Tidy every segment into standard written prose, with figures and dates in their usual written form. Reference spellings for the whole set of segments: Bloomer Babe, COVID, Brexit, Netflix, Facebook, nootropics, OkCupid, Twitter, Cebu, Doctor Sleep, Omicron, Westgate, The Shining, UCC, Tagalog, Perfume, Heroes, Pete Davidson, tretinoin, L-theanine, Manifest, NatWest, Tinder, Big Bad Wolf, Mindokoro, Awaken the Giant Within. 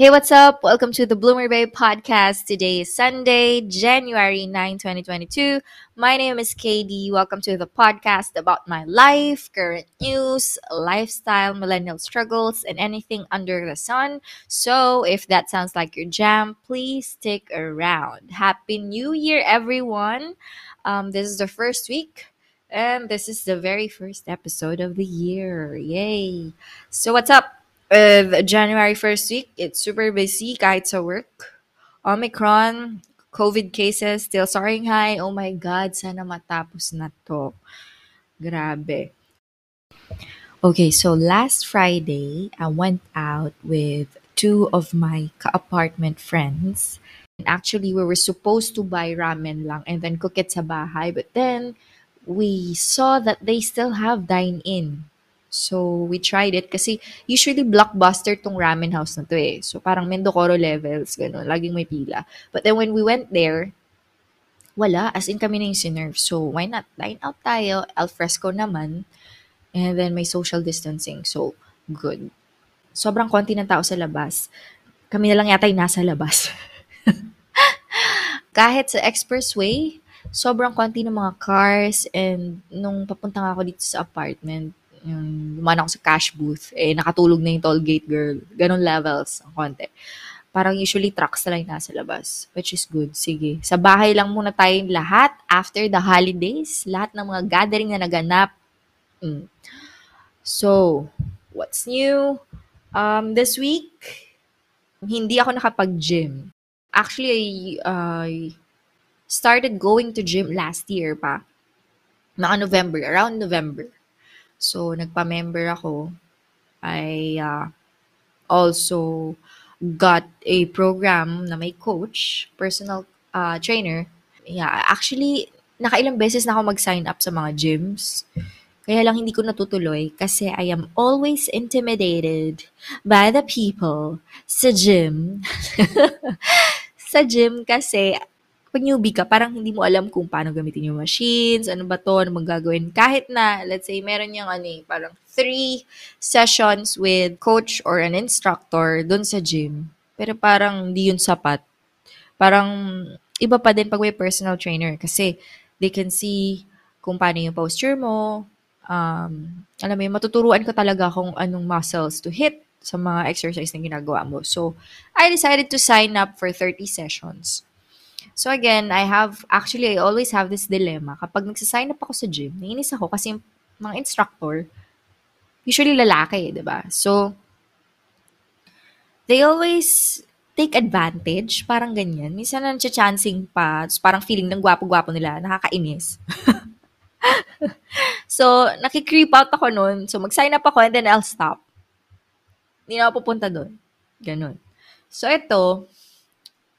Hey, what's up? Welcome to the Bloomer Babe podcast. Today is Sunday, January 9, 2022. My name is KD. Welcome to the podcast about my life, current news, lifestyle, millennial struggles, and anything under the sun. So, if that sounds like your jam, please stick around. Happy New Year, everyone. This is the first week. And this is the very first episode of the year. Yay. So, what's up? January 1st week, it's super busy kahit sa work. Omicron, COVID cases, still soaring high. Oh my God, sana matapos na to. Grabe. Okay, so last Friday, I went out with two of my apartment friends. And actually, we were supposed to buy ramen lang and then cook it sa bahay. But then, we saw that they still have dine-in. So, we tried it kasi usually blockbuster tong ramen house na to eh. So, parang Mindokoro levels, gano'n. Laging may pila. But then when we went there, wala. As in kami na yung sinerve. So, why not? Dine out tayo. Alfresco naman. And then may social distancing. So, good. Sobrang konti ng tao sa labas. Kami na lang yata yung nasa labas. Kahit sa expressway, sobrang konti ng mga cars. And nung papunta nga ako dito sa apartment, yung lumaan ako sa cash booth, eh, nakatulog na yung toll gate girl. Ganon levels, ang konti. Parang usually trucks na lang yung nasa labas, which is good. Sige, sa bahay lang muna tayong lahat after the holidays, lahat ng mga gathering na naganap. So, what's new? This week, hindi ako nakapag-gym. Actually, I started going to gym last year pa. Around November. So, nagpa-member ako. I also got a program na may coach, personal trainer. Yeah, actually, nakailang beses na ako mag-sign up sa mga gyms. Kaya lang hindi ko natutuloy kasi I am always intimidated by the people sa gym. Sa gym kasi, pag newbie ka, parang hindi mo alam kung paano gamitin yung machines, ano ba to, ano magagawin. Kahit na, let's say, meron niyang parang 3 sessions with coach or an instructor dun sa gym. Pero parang hindi yun sapat. Parang iba pa din pag may personal trainer kasi they can see kung paano yung posture mo. Alam mo, matuturuan ko talaga kung anong muscles to hit sa mga exercise na ginagawa mo. So, I decided to sign up for 30 sessions. So again, I always have this dilemma. Kapag nagsasign up ako sa gym, naiinis ako kasi yung mga instructor, usually lalaki, diba? So, they always take advantage, parang ganyan. Minsan na chancing pa, parang feeling ng gwapo-gwapo nila, nakakainis. So, nakikreep out ako nun. So, mag-sign up ako and then I'll stop. Hindi na ako pupunta dun. Ganun. So, ito,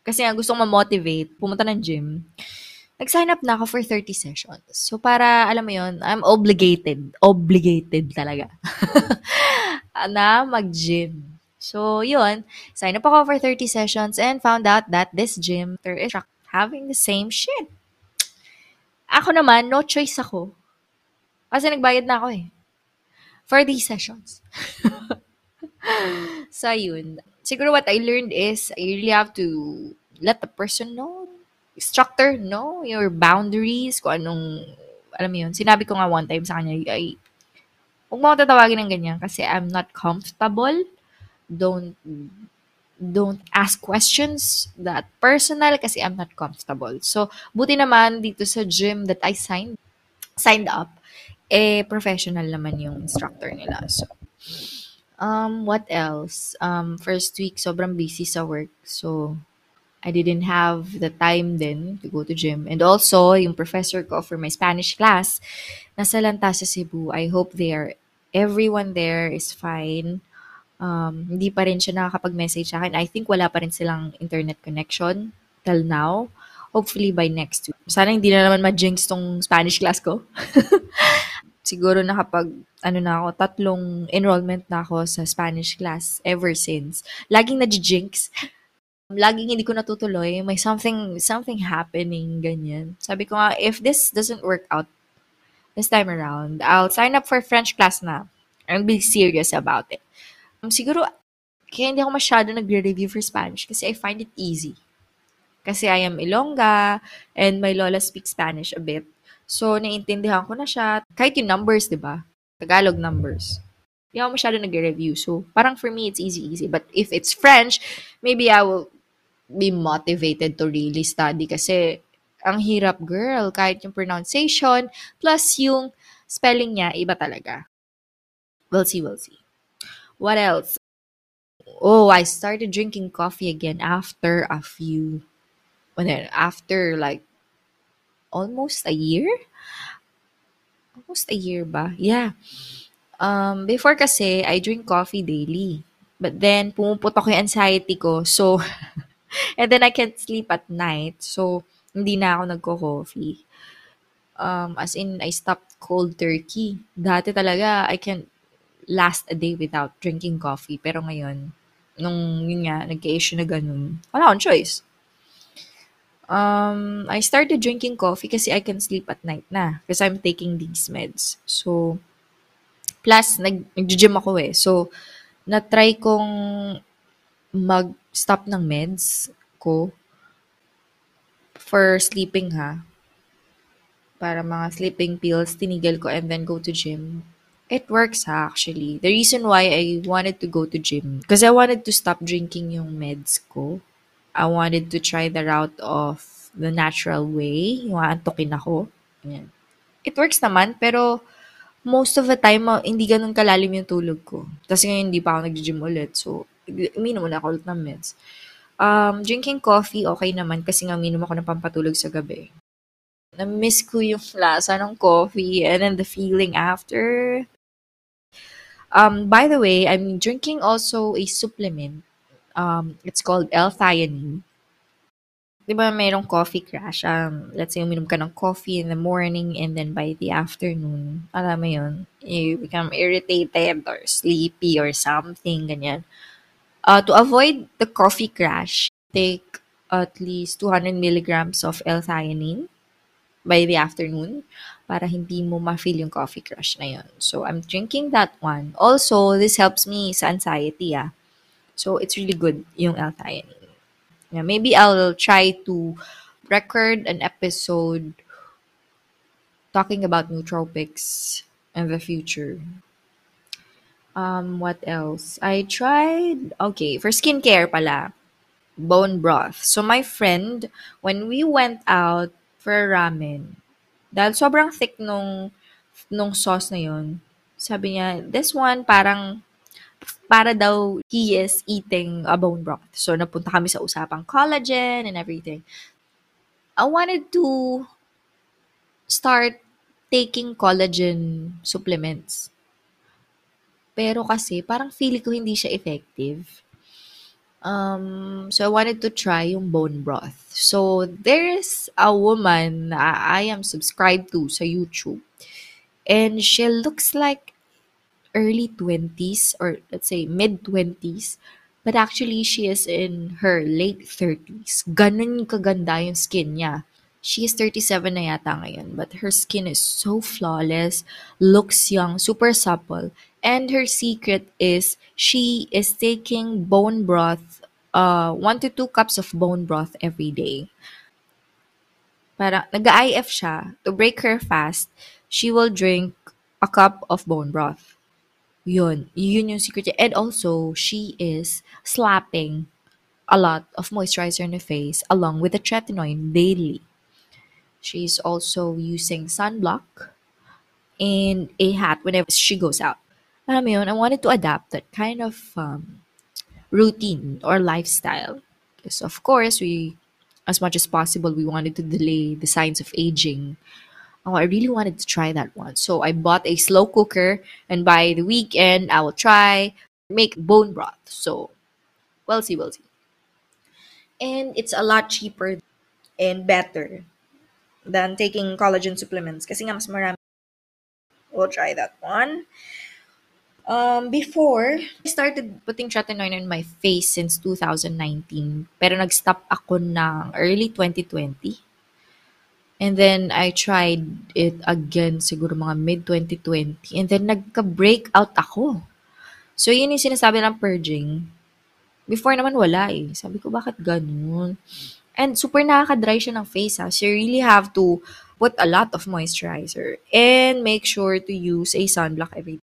kasi nga gusto kong ma-motivate, pumunta ng gym. Nag-sign up na ako for 30 sessions. So, para, alam mo yun, I'm obligated. Obligated talaga. Na mag-gym. So, yun. Sign up ako for 30 sessions and found out that this gym is having the same shit. Ako naman, no choice ako. Kasi nagbayad na ako eh. For these sessions. So, yun. Siguro what I learned is, you really have to let the person know, instructor know, your boundaries, kung anong, alam mo yun, sinabi ko nga one time sa kanya, ay, huwag mo tatawagin ng ganyan kasi I'm not comfortable, don't ask questions that personal kasi I'm not comfortable. So, buti naman dito sa gym that I signed up, eh, professional naman yung instructor nila, so. What else? First week, sobrang busy sa work. So, I didn't have the time then to go to gym. And also, yung professor ko for my Spanish class, nasa Lanta sa Cebu. I hope everyone there is fine. Hindi pa rin siya nakakapag-message sa akin. I think wala pa rin silang internet connection till now. Hopefully, by next week. Sana hindi na naman ma-jinx tong Spanish class ko. Siguro nakapag 3 enrollment na ako sa Spanish class ever since. Laging na-jinx. Laging hindi ko natutuloy. May something happening, ganyan. Sabi ko nga, if this doesn't work out this time around, I'll sign up for French class na. I'll be serious about it. Siguro, Kaya hindi ako masyado nagre-review for Spanish kasi I find it easy. Kasi I am Ilongga and my lola speaks Spanish a bit. So, naiintindihan ko na siya. Kahit yung numbers, di ba? Tagalog numbers. Hindi ako masyado nagre-review. So, parang for me, it's easy. But if it's French, maybe I will be motivated to really study kasi ang hirap, girl. Kahit yung pronunciation plus yung spelling niya, iba talaga. We'll see. What else? Oh, I started drinking coffee again after like almost a year? Almost a year ba? Yeah. Before kasi, I drink coffee daily. But then, pumuputok yung anxiety ko. So, and then I can't sleep at night. So, hindi na ako nagko-coffee. As in, I stopped cold turkey. Dati talaga, I can't last a day without drinking coffee. Pero ngayon, nung yun nga, nagka-issue na ganun, wala akong choice. I started drinking coffee kasi I can sleep at night na. Kasi I'm taking these meds. So, plus, nag-gym ako eh. So, natry kong mag-stop ng meds ko for sleeping ha. Para mga sleeping pills, tinigil ko and then go to gym. It works ha, actually. The reason why I wanted to go to gym, because I wanted to stop drinking yung meds ko. I wanted to try the route of the natural way. Yung aantukin ako. Ayan. It works naman, pero most of the time, hindi ganun kalalim yung tulog ko. Kasi ngayon, hindi pa ako nag-gym ulit. So, uminom na ako ulit ng meds. Drinking coffee, okay naman. Kasi nga, uminom ako ng pampatulog sa gabi. Na-miss ko yung lasa ng coffee and then the feeling after. By the way, I'm drinking also a supplement. It's called L-theanine. Di ba mayroong coffee crash? Let's say, uminom ka ng coffee in the morning and then by the afternoon, alam mo yun, you become irritated or sleepy or something, ganyan. To avoid the coffee crash, take at least 200 milligrams of L-theanine by the afternoon para hindi mo ma-feel yung coffee crash na yun. So, I'm drinking that one. Also, this helps me sa anxiety, So, it's really good yung L-theanine. Yeah, maybe I'll try to record an episode talking about nootropics in the future. What else? I tried... Okay, for skincare pala. Bone broth. So, my friend, when we went out for ramen, dahil sobrang thick nung sauce na yun, sabi niya, this one parang... para daw he is eating a bone broth. So, napunta kami sa usapang collagen and everything. I wanted to start taking collagen supplements. Pero kasi, parang feeling ko hindi siya effective. So, I wanted to try yung bone broth. So, there's a woman I am subscribed to sa YouTube. And she looks like early 20s or let's say mid 20s, but actually she is in her late 30s. Ganun kaganda yung skin niya. She is 37 na yata ngayon, but her skin is so flawless, looks young, super supple, and her secret is she is taking bone broth, 1 to 2 cups of bone broth every day. Para nag-IF siya to break her fast, she will drink a cup of bone broth. Yun yung secret. And also, she is slapping a lot of moisturizer on her face along with the tretinoin daily. She's also using sunblock and a hat whenever she goes out. Alam mo yun, I wanted to adapt that kind of routine or lifestyle. Because of course, we, as much as possible, we wanted to delay the signs of aging. Oh, I really wanted to try that one. So, I bought a slow cooker and by the weekend, I will try make bone broth. So, we'll see. And it's a lot cheaper and better than taking collagen supplements. Kasi nga mas marami. We'll try that one. Before, I started putting tretinoin on my face since 2019. Pero nag-stop ako ng early 2020. And then, I tried it again, siguro mga mid-2020. And then, nagka-breakout ako. So, yun yung sinasabi ng purging. Before naman wala eh. Sabi ko, bakit ganun? And super nakaka-dry siya ng face ha. So you really have to put a lot of moisturizer. And make sure to use a sunblock every day.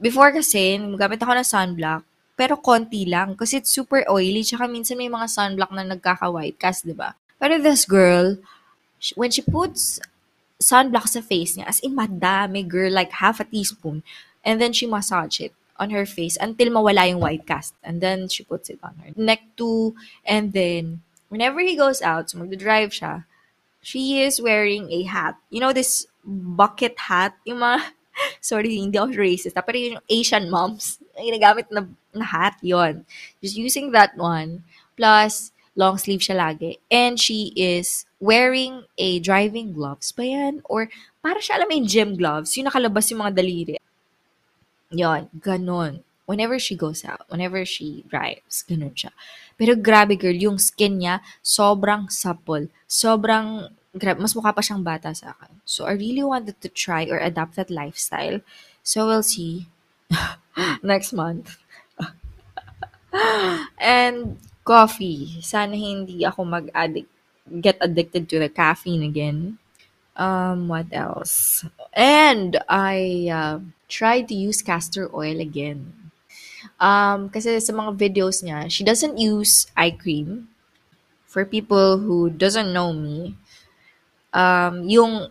Before kasi, magamit ako ng sunblock. Pero konti lang. Kasi it's super oily. Tsaka minsan may mga sunblock na nagkaka-white cast, diba? Pero this girl, when she puts sunblock sa face niya, as in madami, girl, like half a teaspoon. And then she massage it on her face until mawala yung white cast. And then she puts it on her neck too. And then, whenever he goes out, so magdadrive siya, she is wearing a hat. You know, this bucket hat? Yung mga... Sorry, hindi ako racist. Pero yung Asian moms, ginagamit na hat, yon. Just using that one. Plus, long sleeve siya lagi. And she is wearing a driving gloves pa yan. Or, para siya alam yung gym gloves. Yung nakalabas yung mga daliri. Yon, ganon. Whenever she goes out, whenever she drives, ganon siya. Pero grabe girl, yung skin niya, sobrang supple. Sobrang... Grabe, mas mukha pa siyang bata sa akin. So, I really wanted to try or adapt that lifestyle. So, we'll see next month. And coffee. Sana hindi ako get addicted to the caffeine again. What else? And I tried to use castor oil again. Kasi sa mga videos niya, she doesn't use eye cream. For people who doesn't know me, yung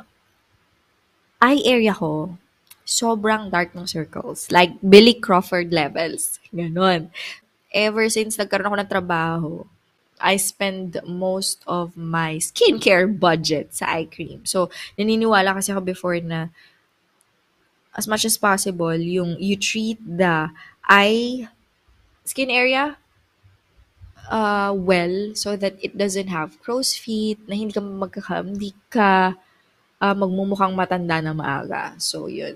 eye area ko, sobrang dark ng circles. Like, Billy Crawford levels. Ganon. Ever since nagkaroon ako ng trabaho, I spend most of my skincare budget sa eye cream. So, naniniwala kasi ako before na as much as possible, you treat the eye skin area well, so that it doesn't have crow's feet, na hindi ka magmumukhang matanda na maaga. So, yun.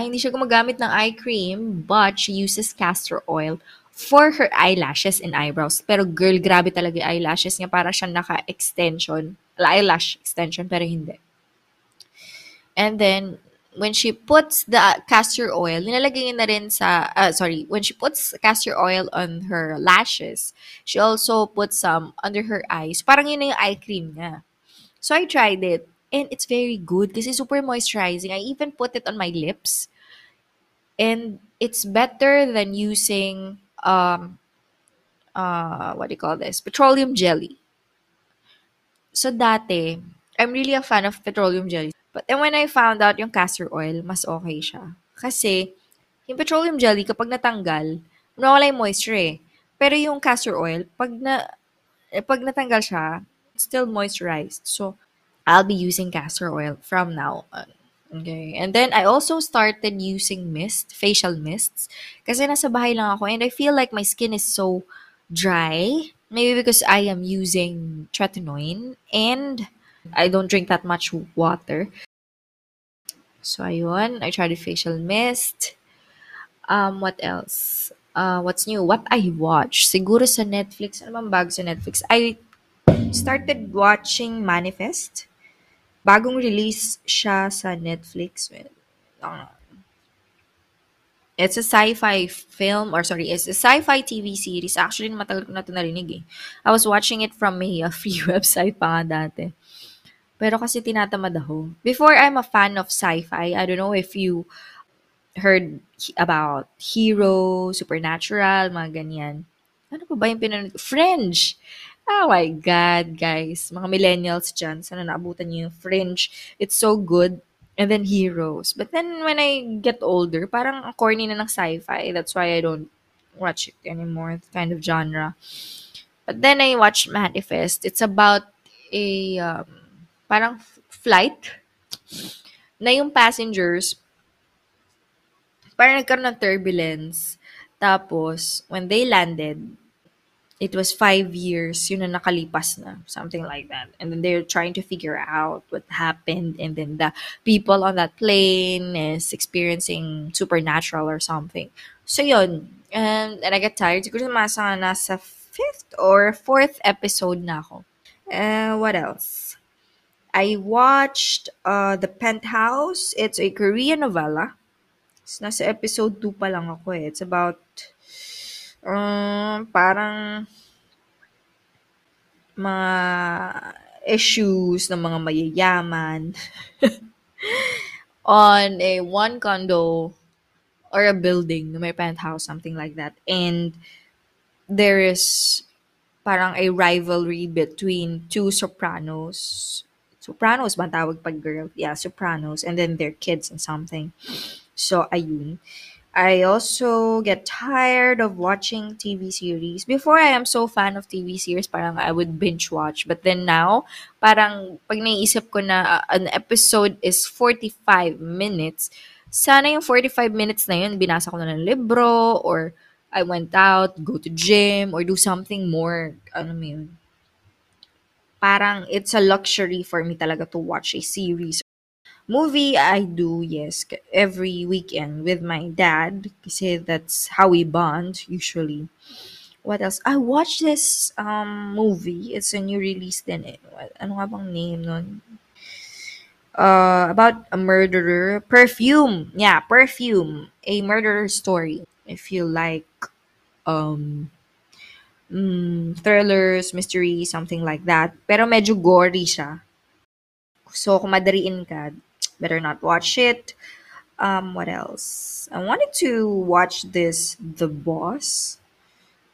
Hindi siya gumagamit ng eye cream, but she uses castor oil for her eyelashes and eyebrows. Pero girl, grabe talaga yung eyelashes niya. Para siya naka-extension. Eyelash extension, pero hindi. And then, when she puts the castor oil, nilalagay niya na rin sa, when she puts castor oil on her lashes, she also puts some under her eyes. Parang yun na yung eye cream niya. So, I tried it, and it's very good kasi super moisturizing. I even put it on my lips. And it's better than using, petroleum jelly. So, dati, I'm really a fan of petroleum jelly. But then when I found out yung castor oil, mas okay siya. Kasi, yung petroleum jelly, kapag natanggal, nawala yung moisture eh. Pero yung castor oil, pag natanggal siya, it's still moisturized. So, I'll be using castor oil from now on. Okay. And then, I also started using facial mists. Kasi nasa bahay lang ako and I feel like my skin is so dry. Maybe because I am using tretinoin and I don't drink that much water. So, ayun. I tried the facial mist. What else? What's new? What I watch? Siguro sa Netflix. Ano bang bago sa Netflix? I started watching Manifest. Bagong release siya sa Netflix. It's a sci-fi it's a sci-fi TV series. Actually, matagal ko na ito narinig eh. I was watching it from a free website pa nga dati. Pero kasi tinatamad ako. Before, I'm a fan of sci-fi. I don't know if you heard about Heroes, Supernatural, mga ganyan. Ano pa ba yung pinanood? Fringe! Oh my God, guys. Mga millennials dyan. Sana naabutan niyo yung Fringe. It's so good. And then Heroes. But then, when I get older, parang corny na ng sci-fi. That's why I don't watch it anymore. That kind of genre. But then, I watched Manifest. It's about a... parang flight na yung passengers parang nagkaroon ng turbulence. Tapos, when they landed, it was 5 years yun na nakalipas na. Something like that. And then they're trying to figure out what happened. And then the people on that plane is experiencing supernatural or something. So, yun. And I got tired. Siguro nasa 5th or 4th episode na ako. What else? I watched The Penthouse. It's a Korean novella. Nasa episode 2 pa lang ako eh. It's about Parang mga issues ng mga mayayaman on a one condo or a building na may penthouse, something like that. And there is parang a rivalry between two sopranos. Sopranos ba tawag pag girl? Yeah, sopranos. And then their kids and something. So, ayun. I also get tired of watching TV series. Before, I am so fan of TV series, parang I would binge watch. But then now, parang pag naiisip ko na an episode is 45 minutes, sana yung 45 minutes na yun, binasa ko na ng libro, or I went out, go to gym, or do something more, ano mo yun. Parang it's a luxury for me talaga to watch a series. Movie, I do, yes, every weekend with my dad. Kasi that's how we bond, usually. What else? I watched this movie. It's a new release din eh. Ano nga bang name nun? About a murderer. Perfume. Yeah, Perfume. A murderer story. If you like thrillers, mystery, something like that. Pero medyo gory siya. So, kung madariin ka, better not watch it. What else? I wanted to watch this The Boss.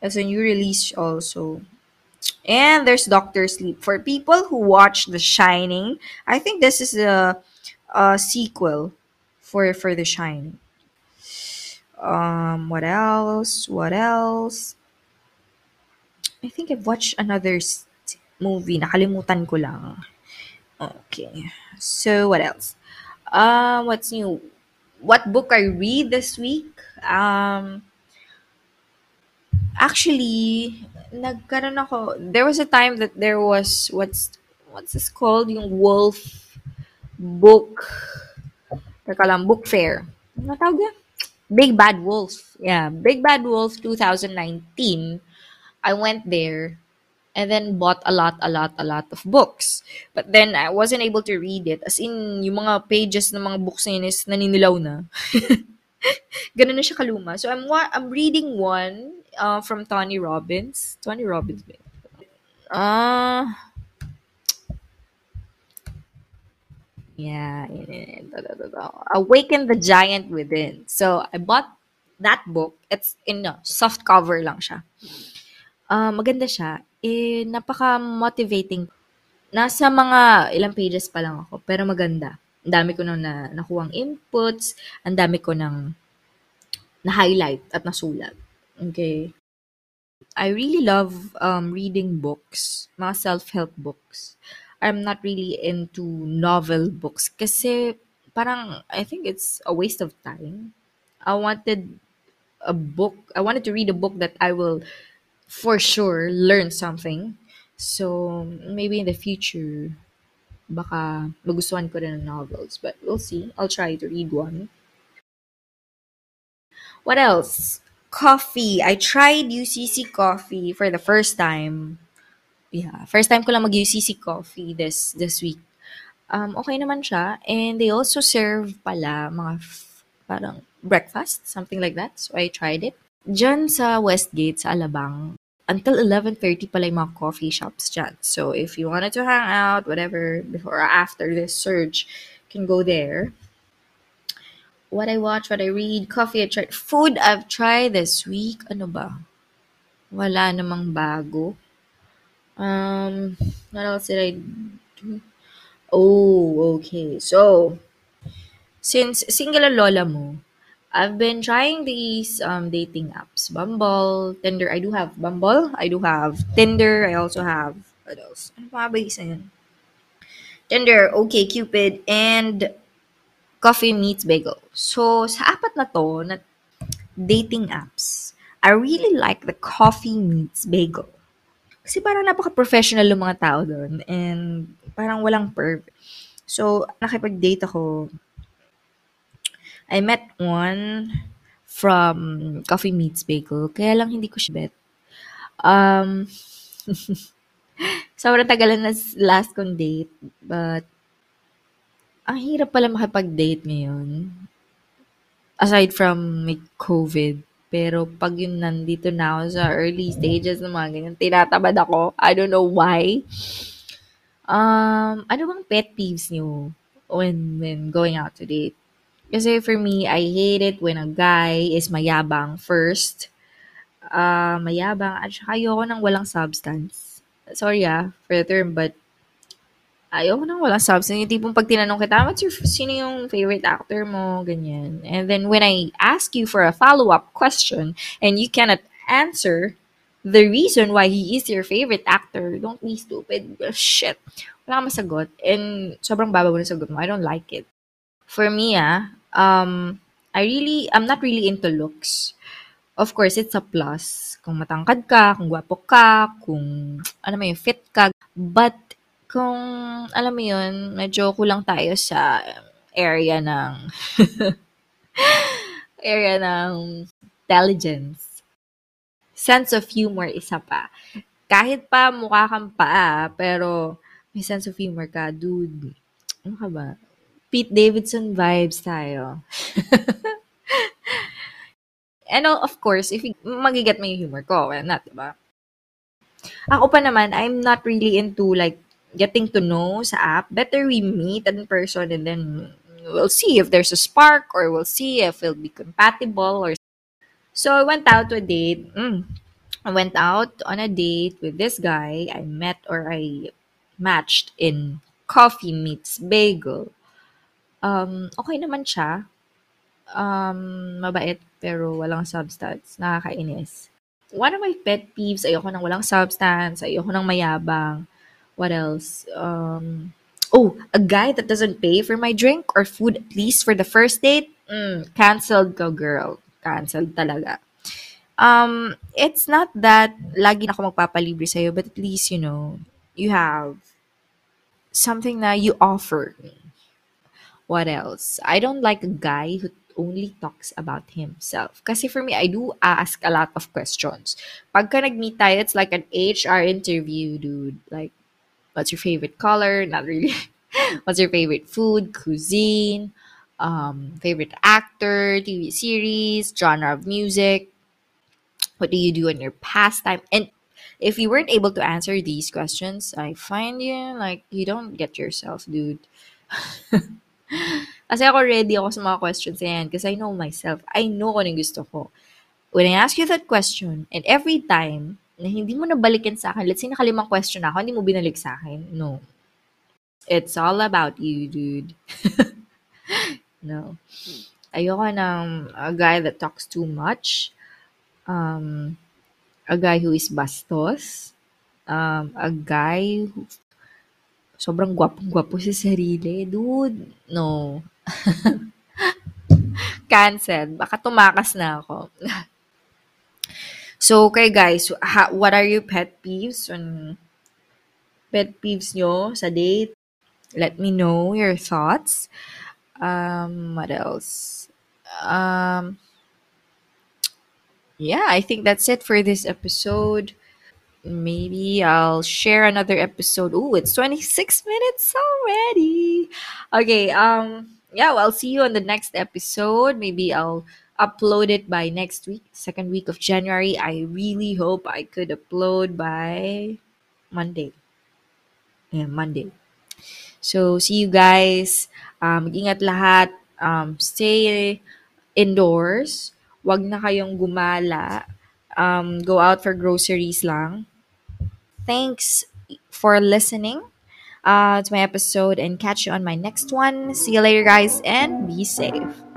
It's a new release also. And there's Doctor Sleep. For people who watch The Shining, I think this is a sequel for The Shining. What else? What else? I think I've watched another movie. Nakalimutan ko lang. Okay. So, what else? What's new? What book I read this week? Actually, nagkaroon ako. There was a time that there was what's this called? Yung Wolf book. Teka lang, book fair. Ano tawag yan? Big Bad Wolf. Yeah, Big Bad Wolf 2019. I went there. And then bought a lot of books. But then, I wasn't able to read it. As in, yung mga pages ng mga books na yun is naninilaw na. Ganun na siya kaluma. So, I'm reading one from Tony Robbins. Tony Robbins. Yeah. Awaken the Giant Within. So, I bought that book. It's in soft cover lang siya. Maganda siya. Eh, napaka-motivating. Nasa mga ilang pages pa lang ako, pero maganda. Ang dami ko nang nakuha ng inputs, ang dami ko nang na-highlight at nasulat. Okay. I really love reading books, mga self-help books. I'm not really into novel books kasi parang I think it's a waste of time. I wanted to read a book that I will for sure learn something. So, maybe in the future, baka magustuhan ko rin ng novels. But we'll see. I'll try to read one. What else? Coffee. I tried UCC coffee for the first time. Yeah, first time ko lang mag-UCC coffee this week. Okay naman siya. And they also serve pala mga parang breakfast, something like that. So, I tried it. Diyan sa Westgate, sa Alabang, until 11:30 pala yung mga coffee shops dyan. So, if you wanted to hang out, whatever, before or after this surge, you can go there. What I watch, what I read, coffee I tried. Food I've tried this week. Ano ba? Wala namang bago. What else did I do? Oh, okay. So, since single lola mo, I've been trying these dating apps. Bumble, Tinder. I do have Bumble. I do have Tinder. I also have, what else? Ano pa ba isa yun? Tinder, OkCupid, and Coffee Meets Bagel. So, sa apat na to, na dating apps, I really like the Coffee Meets Bagel. Kasi parang napaka-professional yung mga tao doon. And parang walang perv. So, nakipag-date ako. I met one from Coffee Meets Bagel. Kaya lang hindi ko siya bet. Sobrang tagalan na last kong date. But, ang hirap pala makipag-date ngayon. Aside from may COVID. Pero pag yung nandito na ako sa early stages ng mga ganyan, tinatabad ako. I don't know why. Ano bang pet peeves niyo when going out to date? Kasi for me, I hate it when a guy is mayabang first. Mayabang. At saka ayoko nang walang substance. Sorry for the term, but ayoko nang walang substance. Yung tipong pag tinanong kita, sino yung favorite actor mo? Ganyan. And then when I ask you for a follow-up question and you cannot answer the reason why he is your favorite actor, don't be stupid. Shit. Wala kang masagot. And sobrang baba mo na sagot mo. I don't like it. For me, I'm not really into looks. Of course, it's a plus. Kung matangkad ka, kung gwapo ka, kung fit ka. But, kung, alam mo yun, medyo kulang tayo sa area ng intelligence. Sense of humor, isa pa. Kahit pa mukha kang paa, pero may sense of humor ka, dude. Ano ka ba? Pete Davidson vibes tayo. And of course, if magiget mo yung humor ko, wala na, diba? Ako pa naman, I'm not really into like, getting to know sa app, better we meet in person and then we'll see if there's a spark or we'll see if it'll be compatible. So I went out to a date. I went out on a date with this guy I matched in Coffee Meets Bagel. Okay naman siya. Mabait pero walang substance. Nakakainis. One of my pet peeves, ayoko ng walang substance, ayoko ng mayabang. What else? A guy that doesn't pay for my drink or food, at least for the first date? Canceled ka, girl. Canceled talaga. It's not that lagi na ako magpapalibre sa'yo, but at least, you have something na you offer me. What else? I don't like a guy who only talks about himself. Kasi for me, I do ask a lot of questions. Pagka nag-meet tayo, it's like an HR interview, dude. Like, what's your favorite color? Not really. What's your favorite food, cuisine, favorite actor, TV series, genre of music? What do you do in your pastime? And if you weren't able to answer these questions, I find you like you don't get yourself, dude. Kasi ako ready ako sa mga questions na yan because I know myself. I know kung anong gusto ko. When I ask you that question, and every time, na hindi mo nabalikin sa akin. Let's say, nakalimang question ako, hindi mo binalik sa akin. No. It's all about you, dude. No. Ayoko ng a guy that talks too much. A guy who is bastos. A guy who... sobrang gwapong-gwapo sa sarili. Dude, no. Cancel. Baka tumakas na ako. So, okay guys, what are your pet peeves? Pet peeves nyo sa date? Let me know your thoughts. What else? Yeah, I think that's it for this episode. Maybe I'll share another episode. Ooh, it's 26 minutes already. Okay, I'll see you on the next episode. Maybe I'll upload it by next week, second week of January. I really hope I could upload by Monday. Yeah, Monday. So, see you guys. Mag-ingat lahat. Stay indoors. Wag na kayong gumala. Go out for groceries lang. Thanks for listening to my episode and catch you on my next one. See you later, guys, and be safe.